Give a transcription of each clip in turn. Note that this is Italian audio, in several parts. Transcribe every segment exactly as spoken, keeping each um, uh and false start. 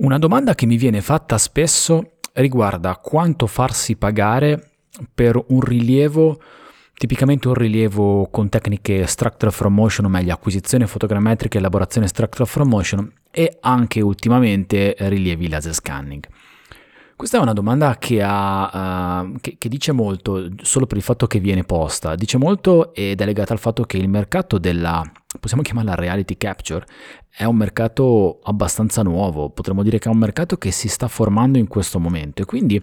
Una domanda che mi viene fatta spesso riguarda quanto farsi pagare per un rilievo, tipicamente un rilievo con tecniche structure from motion, o meglio acquisizione fotogrammetrica, elaborazione structure from motion e anche ultimamente rilievi laser scanning. Questa è una domanda che, ha, uh, che, che dice molto, solo per il fatto che viene posta, dice molto ed è legata al fatto che il mercato della, possiamo chiamarla reality capture, è un mercato abbastanza nuovo, potremmo dire che è un mercato che si sta formando in questo momento e quindi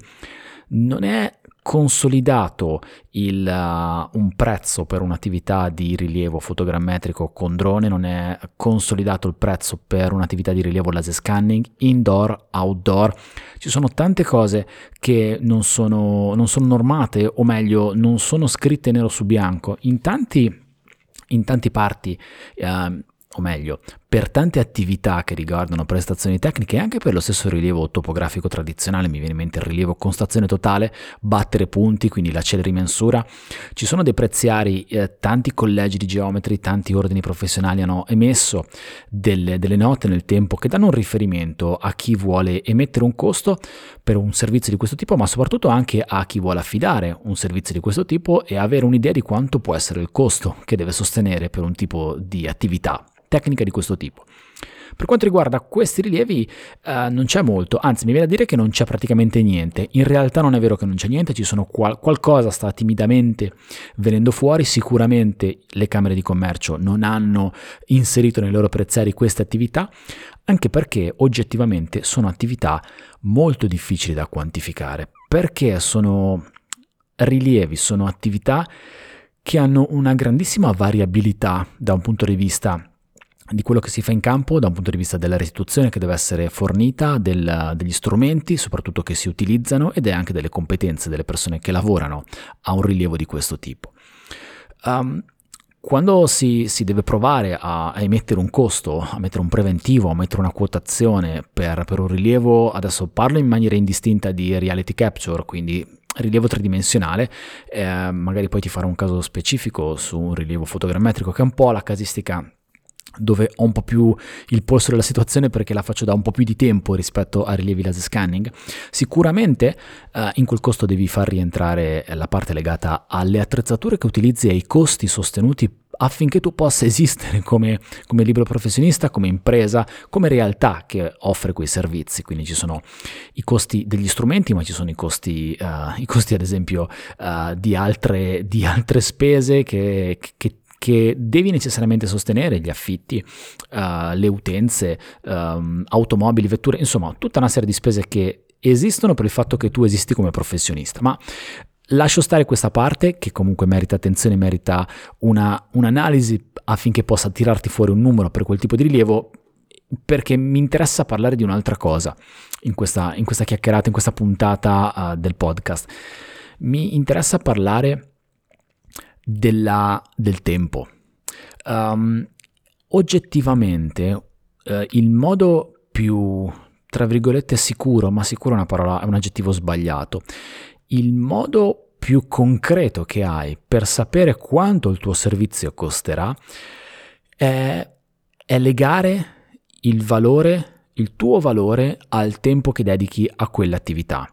non è consolidato il, uh, un prezzo per un'attività di rilievo fotogrammetrico con drone, non è consolidato il prezzo per un'attività di rilievo laser scanning, indoor, outdoor. Ci sono tante cose che non sono, non sono normate, o meglio non sono scritte nero su bianco. In tanti, in tanti parti, eh, o meglio per tante attività che riguardano prestazioni tecniche e anche per lo stesso rilievo topografico tradizionale, mi viene in mente il rilievo con stazione totale, battere punti, quindi la celerimensura, ci sono dei preziari, eh, tanti collegi di geometri, tanti ordini professionali hanno emesso delle, delle note nel tempo che danno un riferimento a chi vuole emettere un costo per un servizio di questo tipo, ma soprattutto anche a chi vuole affidare un servizio di questo tipo e avere un'idea di quanto può essere il costo che deve sostenere per un tipo di attività tecnica di questo tipo. Per quanto riguarda questi rilievi eh, non c'è molto, anzi mi viene a dire che non c'è praticamente niente. In realtà non è vero che non c'è niente, ci sono qual- qualcosa sta timidamente venendo fuori. Sicuramente le camere di commercio non hanno inserito nei loro prezzari queste attività, anche perché oggettivamente sono attività molto difficili da quantificare, perché sono rilievi, sono attività che hanno una grandissima variabilità da un punto di vista di quello che si fa in campo, da un punto di vista della restituzione che deve essere fornita, del, degli strumenti soprattutto che si utilizzano, ed è anche delle competenze delle persone che lavorano a un rilievo di questo tipo. Um, quando si, si deve provare a, a emettere un costo, a mettere un preventivo, a mettere una quotazione per, per un rilievo, adesso parlo in maniera indistinta di reality capture, quindi rilievo tridimensionale, eh, magari poi ti farò un caso specifico su un rilievo fotogrammetrico che è un po' la casistica dove ho un po' più il polso della situazione perché la faccio da un po' più di tempo rispetto a rilievi laser scanning. Sicuramente eh, in quel costo devi far rientrare la parte legata alle attrezzature che utilizzi e ai costi sostenuti affinché tu possa esistere come, come libero professionista, come impresa, come realtà che offre quei servizi. Quindi ci sono i costi degli strumenti, ma ci sono i costi, eh, i costi ad esempio eh, di, altre, di altre spese che, che che devi necessariamente sostenere, gli affitti, uh, le utenze, um, automobili, vetture, insomma tutta una serie di spese che esistono per il fatto che tu esisti come professionista. Ma lascio stare questa parte che comunque merita attenzione, merita una, un'analisi affinché possa tirarti fuori un numero per quel tipo di rilievo, perché mi interessa parlare di un'altra cosa in questa, in questa chiacchierata, in questa puntata uh, del podcast. Mi interessa parlare Della, del tempo. Um, oggettivamente uh, il modo più, tra virgolette, sicuro, ma sicuro è una parola, è un aggettivo sbagliato, il modo più concreto che hai per sapere quanto il tuo servizio costerà è, è legare il valore, il tuo valore, al tempo che dedichi a quell'attività.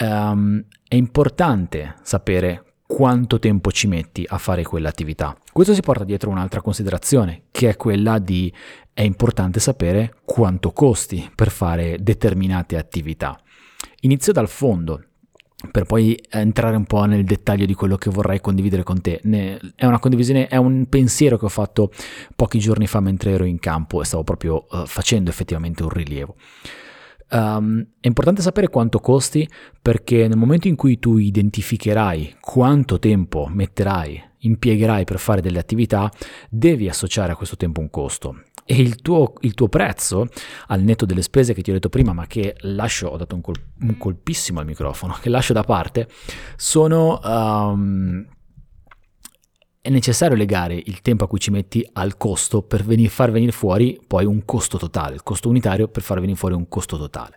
Um, è importante sapere quanto tempo ci metti a fare quell'attività. Questo si porta dietro un'altra considerazione, che è quella di è importante sapere quanto costi per fare determinate attività. Inizio dal fondo, per poi entrare un po' nel dettaglio di quello che vorrei condividere con te. È una condivisione, è un pensiero che ho fatto pochi giorni fa mentre ero in campo e stavo proprio facendo effettivamente un rilievo. Um, è importante sapere quanto costi, perché nel momento in cui tu identificherai quanto tempo metterai, impiegherai per fare delle attività, devi associare a questo tempo un costo. E il tuo, il tuo prezzo, al netto delle spese che ti ho detto prima, ma che lascio, ho dato un, col, un colpissimo al microfono, che lascio da parte, sono... Um, è necessario legare il tempo a cui ci metti al costo per venir, far venire fuori poi un costo totale, il costo unitario per far venire fuori un costo totale.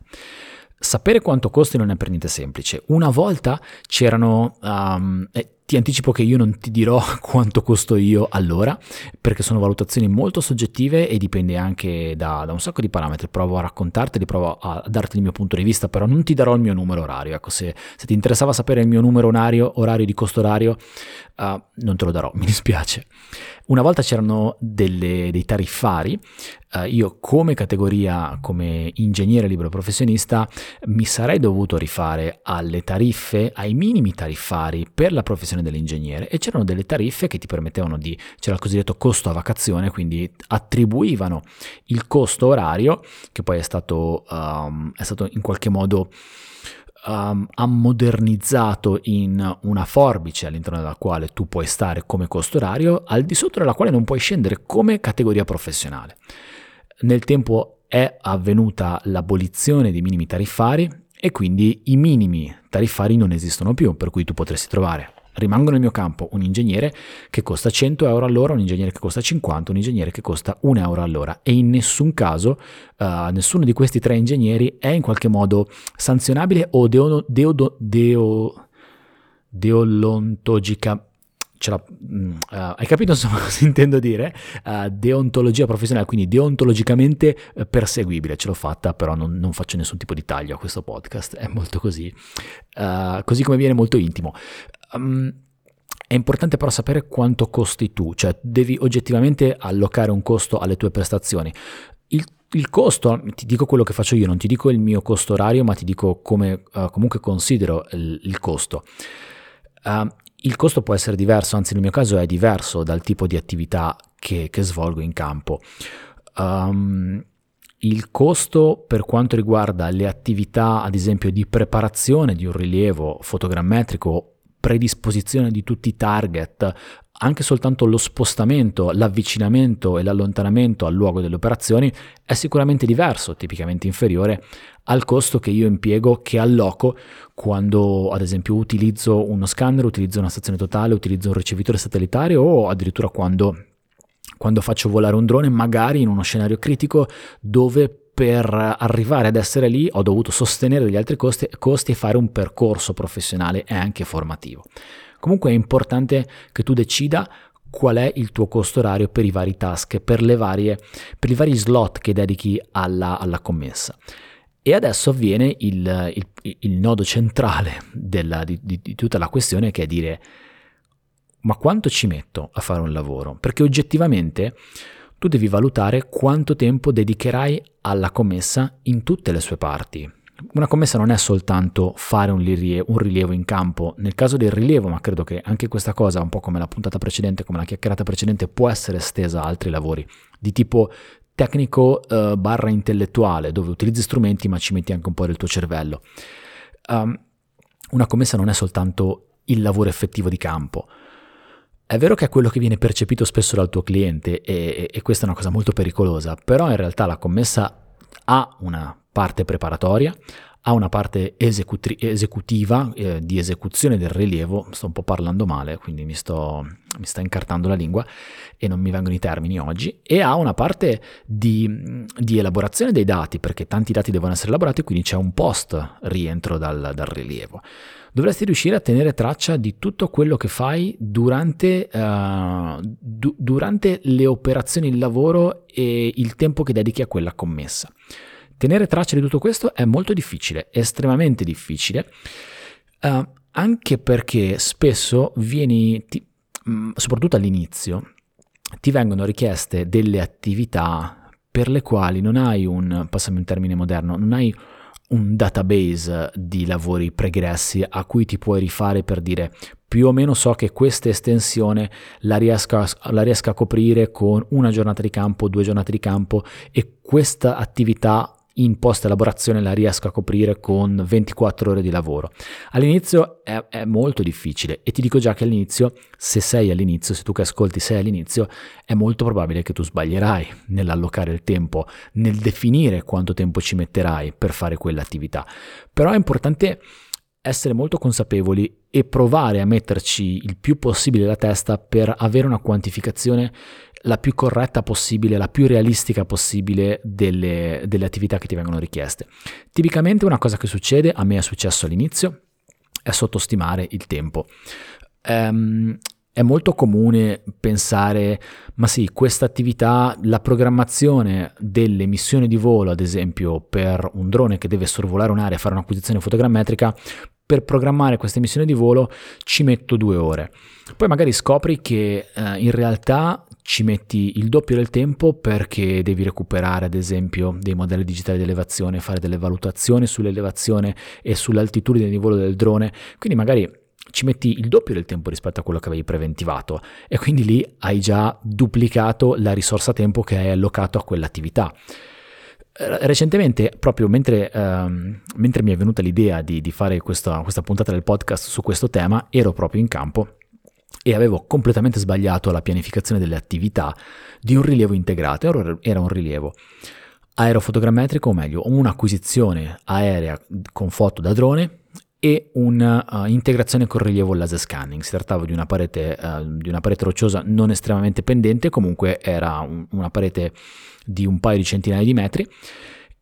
Sapere quanto costi non è per niente semplice. Una volta c'erano, um, eh, Ti anticipo che io non ti dirò quanto costo io all'ora, perché sono valutazioni molto soggettive e dipende anche da, da un sacco di parametri. Provo a raccontarteli, provo a darti il mio punto di vista, però non ti darò il mio numero orario. Ecco, se, se ti interessava sapere il mio numero orario, orario di costo orario, uh, non te lo darò, mi dispiace. Una volta c'erano delle, dei tariffari. Uh, io come categoria, come ingegnere libero professionista, mi sarei dovuto rifare alle tariffe, ai minimi tariffari per la professione dell'ingegnere, e c'erano delle tariffe che ti permettevano di, c'era il cosiddetto costo a vacazione, quindi attribuivano il costo orario, che poi è stato, um, è stato in qualche modo Um, ammodernizzato in una forbice all'interno della quale tu puoi stare come costo orario, al di sotto della quale non puoi scendere come categoria professionale. Nel tempo è avvenuta l'abolizione dei minimi tariffari e quindi i minimi tariffari non esistono più, per cui tu potresti trovare, rimango nel mio campo, un ingegnere che costa cento euro all'ora, un ingegnere che costa cinquanta, un ingegnere che costa un euro all'ora, e in nessun caso uh, nessuno di questi tre ingegneri è in qualche modo sanzionabile o deono, deodo, deo, deontologica, ce la, uh, hai capito insomma cosa intendo dire? Uh, deontologia professionale, quindi deontologicamente perseguibile. Ce l'ho fatta, però non, non faccio nessun tipo di taglio a questo podcast, è molto così, uh, così come viene, molto intimo. Um, è importante però sapere quanto costi tu, cioè devi oggettivamente allocare un costo alle tue prestazioni. Il, il costo, ti dico quello che faccio io, non ti dico il mio costo orario, ma ti dico come uh, comunque considero il, il costo. Uh, il costo può essere diverso, anzi nel mio caso è diverso dal tipo di attività che, che svolgo in campo. Um, Il costo per quanto riguarda le attività, ad esempio, di preparazione di un rilievo fotogrammetrico, predisposizione di tutti i target, anche soltanto lo spostamento, l'avvicinamento e l'allontanamento al luogo delle operazioni è sicuramente diverso, tipicamente inferiore al costo che io impiego, che alloco quando ad esempio utilizzo uno scanner, utilizzo una stazione totale, utilizzo un ricevitore satellitare o addirittura quando... quando faccio volare un drone, magari in uno scenario critico dove per arrivare ad essere lì ho dovuto sostenere degli altri costi, costi e fare un percorso professionale e anche formativo. Comunque è importante che tu decida qual è il tuo costo orario per i vari task, per le varie, per i vari slot che dedichi alla, alla commessa. E adesso avviene il, il, il nodo centrale della, di, di, di tutta la questione, che è dire: ma quanto ci metto a fare un lavoro? Perché oggettivamente tu devi valutare quanto tempo dedicherai alla commessa in tutte le sue parti. Una commessa non è soltanto fare un rilievo in campo, nel caso del rilievo, ma credo che anche questa cosa, un po' come la puntata precedente, come la chiacchierata precedente, può essere estesa a altri lavori di tipo tecnico eh, barra intellettuale, dove utilizzi strumenti ma ci metti anche un po' del tuo cervello. Um, una commessa non è soltanto il lavoro effettivo di campo. È vero che è quello che viene percepito spesso dal tuo cliente e, e questa è una cosa molto pericolosa, però in realtà la commessa ha una parte preparatoria, ha una parte esecutri- esecutiva eh, di esecuzione del rilievo, sto un po' parlando male, quindi mi sto mi sta incartando la lingua e non mi vengono i termini oggi, e ha una parte di, di elaborazione dei dati, perché tanti dati devono essere elaborati, quindi c'è un post rientro dal, dal rilievo. Dovresti riuscire a tenere traccia di tutto quello che fai durante, uh, du- durante le operazioni, il lavoro e il tempo che dedichi a quella commessa. Tenere traccia di tutto questo è molto difficile, estremamente difficile, uh, anche perché spesso vieni, ti, soprattutto all'inizio, ti vengono richieste delle attività per le quali non hai un, passami un termine moderno, non hai un database di lavori pregressi a cui ti puoi rifare per dire più o meno so che questa estensione la riesco a, la riesco a coprire con una giornata di campo, due giornate di campo, e questa attività in post elaborazione la riesco a coprire con ventiquattro ore di lavoro. All'inizio è, è molto difficile, e ti dico già che all'inizio, se sei all'inizio, se tu che ascolti sei all'inizio, è molto probabile che tu sbaglierai nell'allocare il tempo, nel definire quanto tempo ci metterai per fare quell'attività. Però è importante essere molto consapevoli e provare a metterci il più possibile la testa per avere una quantificazione la più corretta possibile, la più realistica possibile delle, delle attività che ti vengono richieste. Tipicamente una cosa che succede, a me è successo all'inizio, è sottostimare il tempo. ehm, è molto comune pensare, ma sì, questa attività, la programmazione delle missioni di volo, ad esempio per un drone che deve sorvolare un'area e fare un'acquisizione fotogrammetrica, per programmare queste missioni di volo ci metto due ore. Poi magari scopri che eh, in realtà ci metti il doppio del tempo perché devi recuperare ad esempio dei modelli digitali di elevazione, fare delle valutazioni sull'elevazione e sull'altitudine di volo del drone, quindi magari ci metti il doppio del tempo rispetto a quello che avevi preventivato e quindi lì hai già duplicato la risorsa tempo che hai allocato a quell'attività. Recentemente, proprio mentre, ehm, mentre mi è venuta l'idea di, di fare questa, questa puntata del podcast su questo tema, ero proprio in campo e avevo completamente sbagliato la pianificazione delle attività di un rilievo integrato. Era un rilievo aerofotogrammetrico, o meglio un'acquisizione aerea con foto da drone e un'integrazione uh, con rilievo laser scanning. Si trattava di una parete, uh, di una parete rocciosa non estremamente pendente, comunque era un, una parete di un paio di centinaia di metri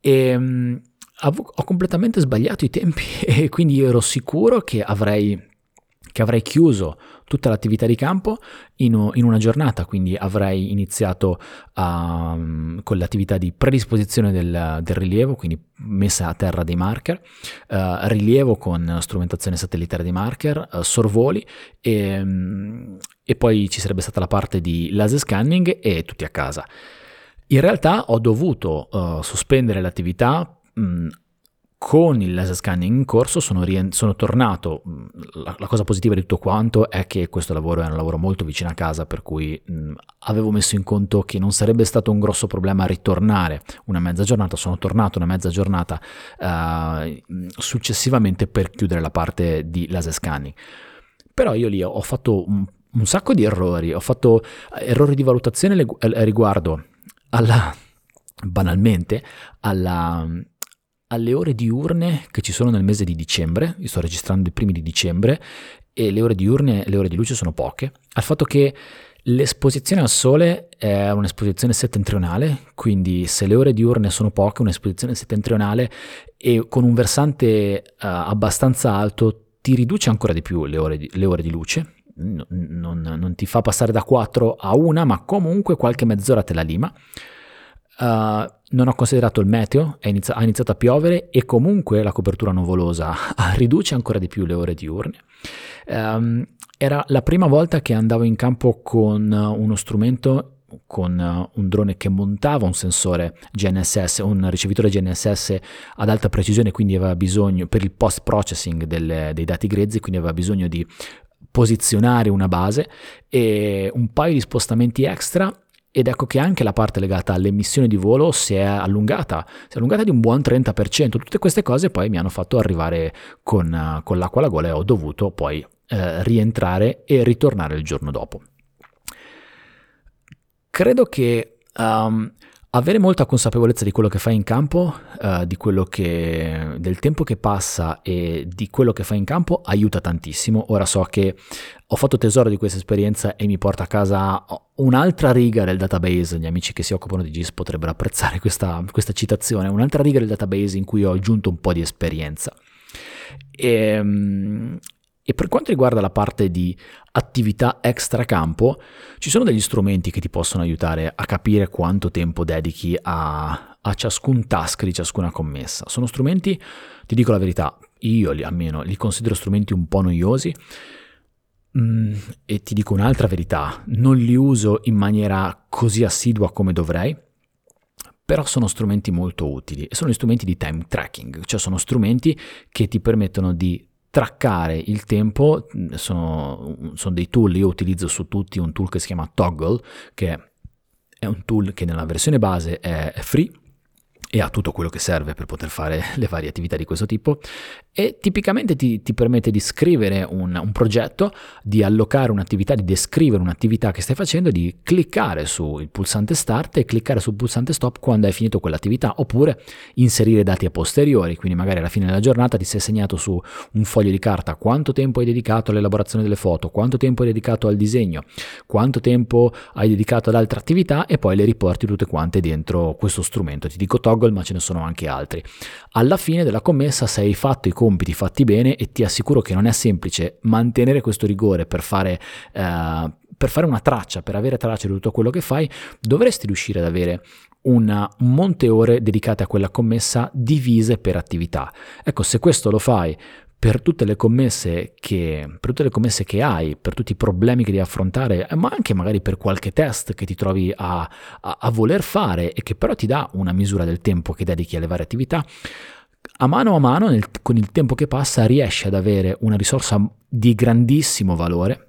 e um, av- ho completamente sbagliato i tempi e quindi io ero sicuro che avrei, che avrei chiuso tutta l'attività di campo in, in una giornata, quindi avrei iniziato a, um, con l'attività di predisposizione del, del rilievo, quindi messa a terra dei marker, uh, rilievo con strumentazione satellitare dei marker, uh, sorvoli e, um, e poi ci sarebbe stata la parte di laser scanning e tutti a casa. In realtà ho dovuto uh, sospendere l'attività mh, con il laser scanning in corso. Sono, rien- sono tornato, la, la cosa positiva di tutto quanto è che questo lavoro è un lavoro molto vicino a casa, per cui mh, avevo messo in conto che non sarebbe stato un grosso problema ritornare una mezza giornata, sono tornato una mezza giornata uh, successivamente per chiudere la parte di laser scanning. Però io lì ho fatto un, un sacco di errori, ho fatto errori di valutazione le, riguardo alla, banalmente, alla... alle ore diurne che ci sono nel mese di dicembre. Io sto registrando i primi di dicembre e le ore diurne, le ore di luce sono poche, al fatto che l'esposizione al sole è un'esposizione settentrionale, quindi se le ore diurne sono poche, un'esposizione settentrionale e con un versante uh, abbastanza alto ti riduce ancora di più le ore di, le ore di luce, non, non, non ti fa passare da quattro a una, ma comunque qualche mezz'ora te la lima. Uh, non ho considerato il meteo, è inizi- ha iniziato a piovere e comunque la copertura nuvolosa riduce ancora di più le ore diurne. Um, era la prima volta che andavo in campo con uno strumento, con uh, un drone che montava un sensore G N S S, un ricevitore G N S S ad alta precisione, quindi aveva bisogno, per il post processing delle, dei dati grezzi, quindi aveva bisogno di posizionare una base e un paio di spostamenti extra. Ed ecco che anche la parte legata alle missioni di volo si è allungata, si è allungata di un buon trenta per cento. Tutte queste cose poi mi hanno fatto arrivare con, con l'acqua alla gola e ho dovuto poi eh, rientrare e ritornare il giorno dopo. Credo che um, avere molta consapevolezza di quello che fai in campo, uh, di quello che, del tempo che passa e di quello che fai in campo aiuta tantissimo. Ora so che ho fatto tesoro di questa esperienza e mi porto a casa un'altra riga del database. Gli amici che si occupano di G I S potrebbero apprezzare questa, questa citazione, un'altra riga del database in cui ho aggiunto un po' di esperienza. E, e per quanto riguarda la parte di attività extracampo, ci sono degli strumenti che ti possono aiutare a capire quanto tempo dedichi a, a ciascun task di ciascuna commessa. Sono strumenti, ti dico la verità, io li, almeno li considero strumenti un po' noiosi, mm, e ti dico un'altra verità, non li uso in maniera così assidua come dovrei, però sono strumenti molto utili e sono gli strumenti di time tracking, cioè sono strumenti che ti permettono di traccare il tempo. Sono, sono dei tool, io utilizzo su tutti un tool che si chiama Toggle, che è un tool che nella versione base è free e ha tutto quello che serve per poter fare le varie attività di questo tipo, e tipicamente ti, ti permette di scrivere un, un progetto, di allocare un'attività, di descrivere un'attività che stai facendo, di cliccare sul pulsante start e cliccare sul pulsante stop quando hai finito quell'attività, oppure inserire dati a posteriori, quindi magari alla fine della giornata ti sei segnato su un foglio di carta quanto tempo hai dedicato all'elaborazione delle foto, quanto tempo hai dedicato al disegno, quanto tempo hai dedicato ad altre attività, e poi le riporti tutte quante dentro questo strumento. Ti dico Toggle, Toggle, ma ce ne sono anche altri. Alla fine della commessa, se hai fatto i compiti fatti bene, e ti assicuro che non è semplice mantenere questo rigore per fare eh, per fare una traccia, per avere traccia di tutto quello che fai, dovresti riuscire ad avere un monte ore dedicate a quella commessa divise per attività. Ecco, se questo lo fai per tutte le commesse che, per tutte le commesse che hai, per tutti i problemi che devi affrontare, ma anche magari per qualche test che ti trovi a, a, a voler fare e che però ti dà una misura del tempo che dedichi alle varie attività, a mano a mano, nel, con il tempo che passa, riesci ad avere una risorsa di grandissimo valore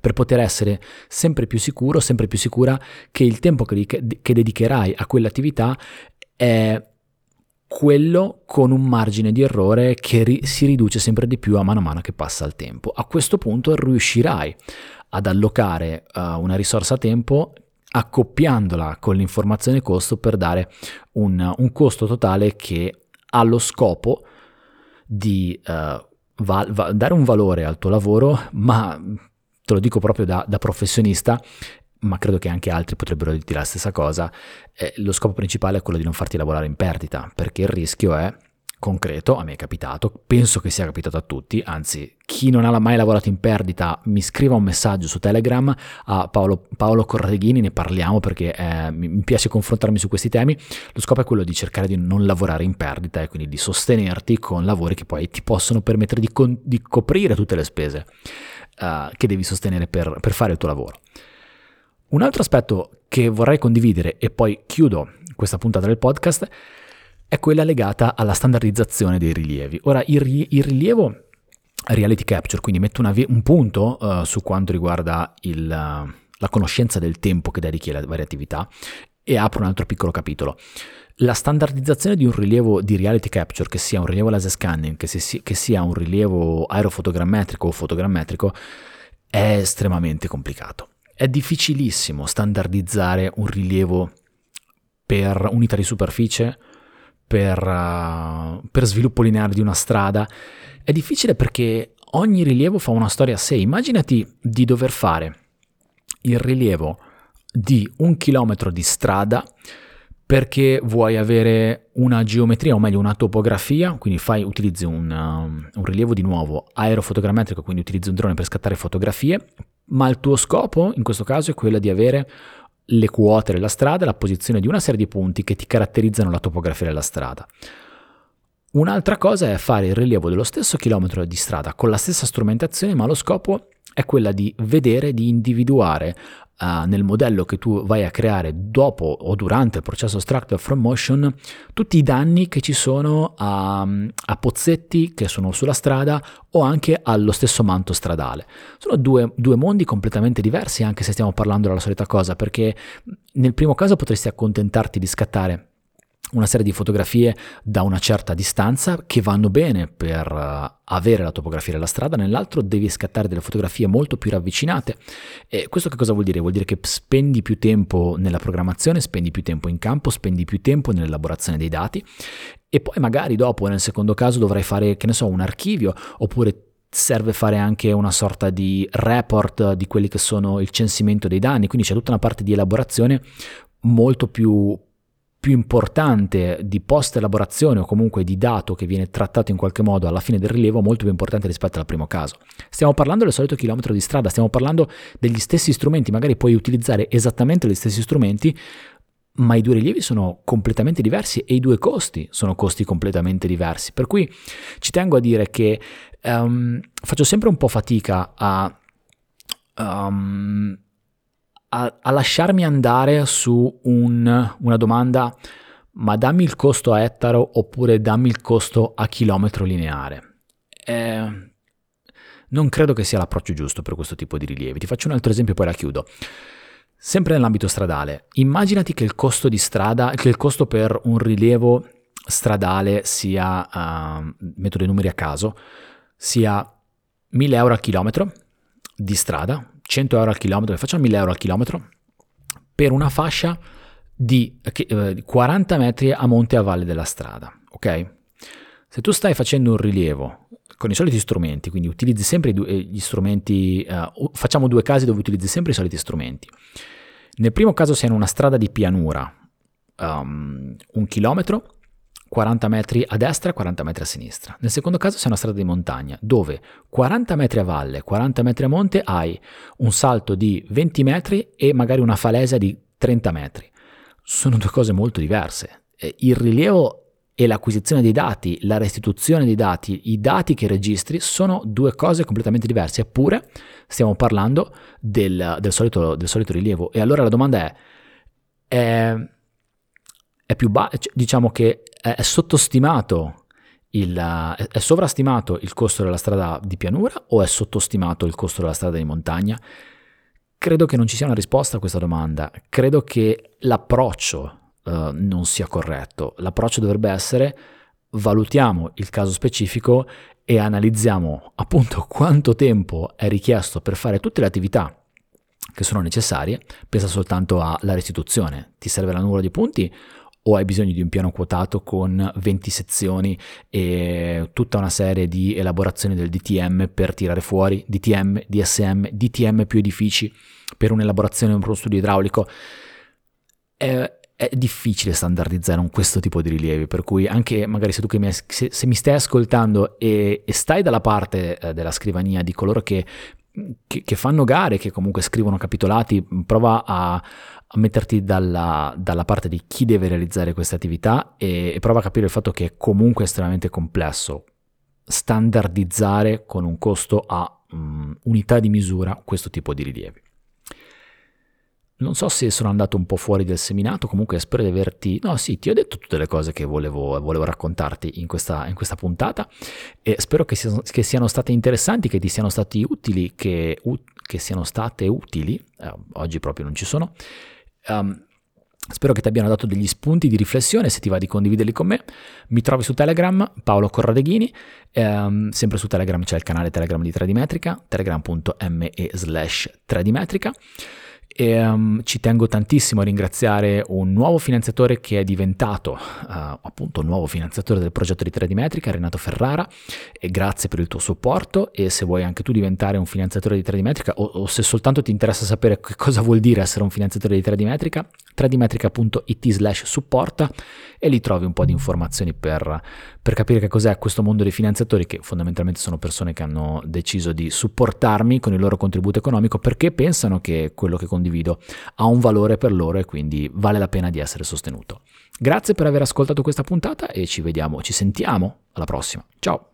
per poter essere sempre più sicuro, sempre più sicura che il tempo che, che dedicherai a quell'attività è quello con un margine di errore che ri, si riduce sempre di più a mano a mano che passa il tempo. A questo punto riuscirai ad allocare uh, una risorsa a tempo accoppiandola con l'informazione costo per dare un, un costo totale che ha lo scopo di uh, va, va, dare un valore al tuo lavoro, ma te lo dico proprio da, da professionista, ma credo che anche altri potrebbero dirti la stessa cosa, eh, lo scopo principale è quello di non farti lavorare in perdita, perché il rischio è concreto, a me è capitato, penso che sia capitato a tutti, anzi chi non ha mai lavorato in perdita mi scriva un messaggio su Telegram a Paolo, Paolo Correghini, ne parliamo perché eh, mi piace confrontarmi su questi temi. Lo scopo è quello di cercare di non lavorare in perdita e quindi di sostenerti con lavori che poi ti possono permettere di, con, di coprire tutte le spese uh, che devi sostenere per, per fare il tuo lavoro. Un altro aspetto che vorrei condividere e poi chiudo questa puntata del podcast è quella legata alla standardizzazione dei rilievi. Ora, il, ri- il rilievo reality capture, quindi metto una vi- un punto uh, su quanto riguarda il, uh, la conoscenza del tempo che dedichi alle varie attività e apro un altro piccolo capitolo. La standardizzazione di un rilievo di reality capture, che sia un rilievo laser scanning, che, si- che sia un rilievo aerofotogrammetrico o fotogrammetrico, è estremamente complicato. È difficilissimo standardizzare un rilievo per unità di superficie, Per, uh, per sviluppo lineare di una strada. È difficile perché ogni rilievo fa una storia a sé. Immaginati di dover fare il rilievo di un chilometro di strada perché vuoi avere una geometria, o meglio una topografia, quindi fai, utilizzi un, uh, un rilievo di nuovo aerofotogrammetrico, quindi utilizzi un drone per scattare fotografie, ma il tuo scopo in questo caso è quello di avere le quote della strada, la posizione di una serie di punti che ti caratterizzano la topografia della strada. Un'altra cosa è fare il rilievo dello stesso chilometro di strada con la stessa strumentazione, ma lo scopo è quella di vedere, di individuare uh, nel modello che tu vai a creare dopo o durante il processo structure from motion tutti i danni che ci sono a, a pozzetti che sono sulla strada o anche allo stesso manto stradale. Sono due, due mondi completamente diversi, anche se stiamo parlando della solita cosa, perché nel primo caso potresti accontentarti di scattare una serie di fotografie da una certa distanza che vanno bene per avere la topografia della strada, nell'altro devi scattare delle fotografie molto più ravvicinate. E questo che cosa vuol dire? Vuol dire che spendi più tempo nella programmazione, spendi più tempo in campo, spendi più tempo nell'elaborazione dei dati e poi magari dopo, nel secondo caso, dovrai fare, che ne so, un archivio, oppure serve fare anche una sorta di report di quelli che sono il censimento dei danni, quindi c'è tutta una parte di elaborazione molto più più importante, di post elaborazione o comunque di dato che viene trattato in qualche modo alla fine del rilievo, molto più importante rispetto al primo caso. Stiamo parlando del solito chilometro di strada, stiamo parlando degli stessi strumenti, magari puoi utilizzare esattamente gli stessi strumenti, ma i due rilievi sono completamente diversi e i due costi sono costi completamente diversi. Per cui ci tengo a dire che um, faccio sempre un po' fatica a... Um, a lasciarmi andare su un, una domanda, ma dammi il costo a ettaro oppure dammi il costo a chilometro lineare. Eh, non credo che sia l'approccio giusto per questo tipo di rilievi. Ti faccio un altro esempio e poi la chiudo. Sempre nell'ambito stradale, immaginati che il costo di strada, che il costo per un rilievo stradale sia, uh, metto dei numeri a caso, sia mille euro al chilometro di strada, cento euro al chilometro, facciamo mille euro al chilometro per una fascia di quaranta metri a monte e a valle della strada, ok? Se tu stai facendo un rilievo con i soliti strumenti, quindi utilizzi sempre gli strumenti, uh, facciamo due casi dove utilizzi sempre i soliti strumenti. Nel primo caso sei in una strada di pianura, um, un chilometro, quaranta metri a destra, quaranta metri a sinistra. Nel secondo caso c'è una strada di montagna dove quaranta metri a valle, quaranta metri a monte hai un salto di venti metri e magari una falesia di trenta metri. Sono due cose molto diverse. Il rilievo e l'acquisizione dei dati, la restituzione dei dati, i dati che registri sono due cose completamente diverse, eppure stiamo parlando del, del, solito, del solito rilievo. E allora la domanda è, è, è più ba- diciamo che è sottostimato, il, è sovrastimato il costo della strada di pianura o è sottostimato il costo della strada di montagna? Credo che non ci sia una risposta a questa domanda, credo che l'approccio Uh, non sia corretto. L'approccio dovrebbe essere: valutiamo il caso specifico e analizziamo appunto quanto tempo è richiesto per fare tutte le attività che sono necessarie. Pensa soltanto alla restituzione: ti serve la nuvola di punti o hai bisogno di un piano quotato con venti sezioni e tutta una serie di elaborazioni del D T M per tirare fuori D T M, D S M, D T M più edifici per un'elaborazione, per uno studio idraulico? eh, È difficile standardizzare un questo tipo di rilievi, per cui anche magari se tu che mi, se, se mi stai ascoltando e, e stai dalla parte eh, della scrivania di coloro che, che, che fanno gare, che comunque scrivono capitolati, prova a, a metterti dalla, dalla parte di chi deve realizzare queste attività e, e prova a capire il fatto che è comunque estremamente complesso standardizzare con un costo a um, unità di misura questo tipo di rilievi. Non so se sono andato un po' fuori del seminato, comunque spero di averti... No, sì, ti ho detto tutte le cose che volevo, volevo raccontarti in questa, in questa puntata e spero che, si, che siano state interessanti, che ti siano stati utili, che, u, che siano state utili, eh, oggi proprio non ci sono. Um, spero che ti abbiano dato degli spunti di riflessione, se ti va di condividerli con me. Mi trovi su Telegram, Paolo Correghini, um, sempre su Telegram c'è il canale Telegram di tre D metrica, telegram punto me slash tre D metrica. E, um, ci tengo tantissimo a ringraziare un nuovo finanziatore che è diventato uh, appunto nuovo finanziatore del progetto di tre D metrica, Renato Ferrara, e grazie per il tuo supporto. E se vuoi anche tu diventare un finanziatore di tre D metrica o, o se soltanto ti interessa sapere che cosa vuol dire essere un finanziatore di tre D metrica, tre D metrica punto it slash supporta, e lì trovi un po' di informazioni per, per capire che cos'è questo mondo dei finanziatori, che fondamentalmente sono persone che hanno deciso di supportarmi con il loro contributo economico perché pensano che quello che condivido ha un valore per loro e quindi vale la pena di essere sostenuto. Grazie per aver ascoltato questa puntata e ci vediamo, ci sentiamo alla prossima. Ciao!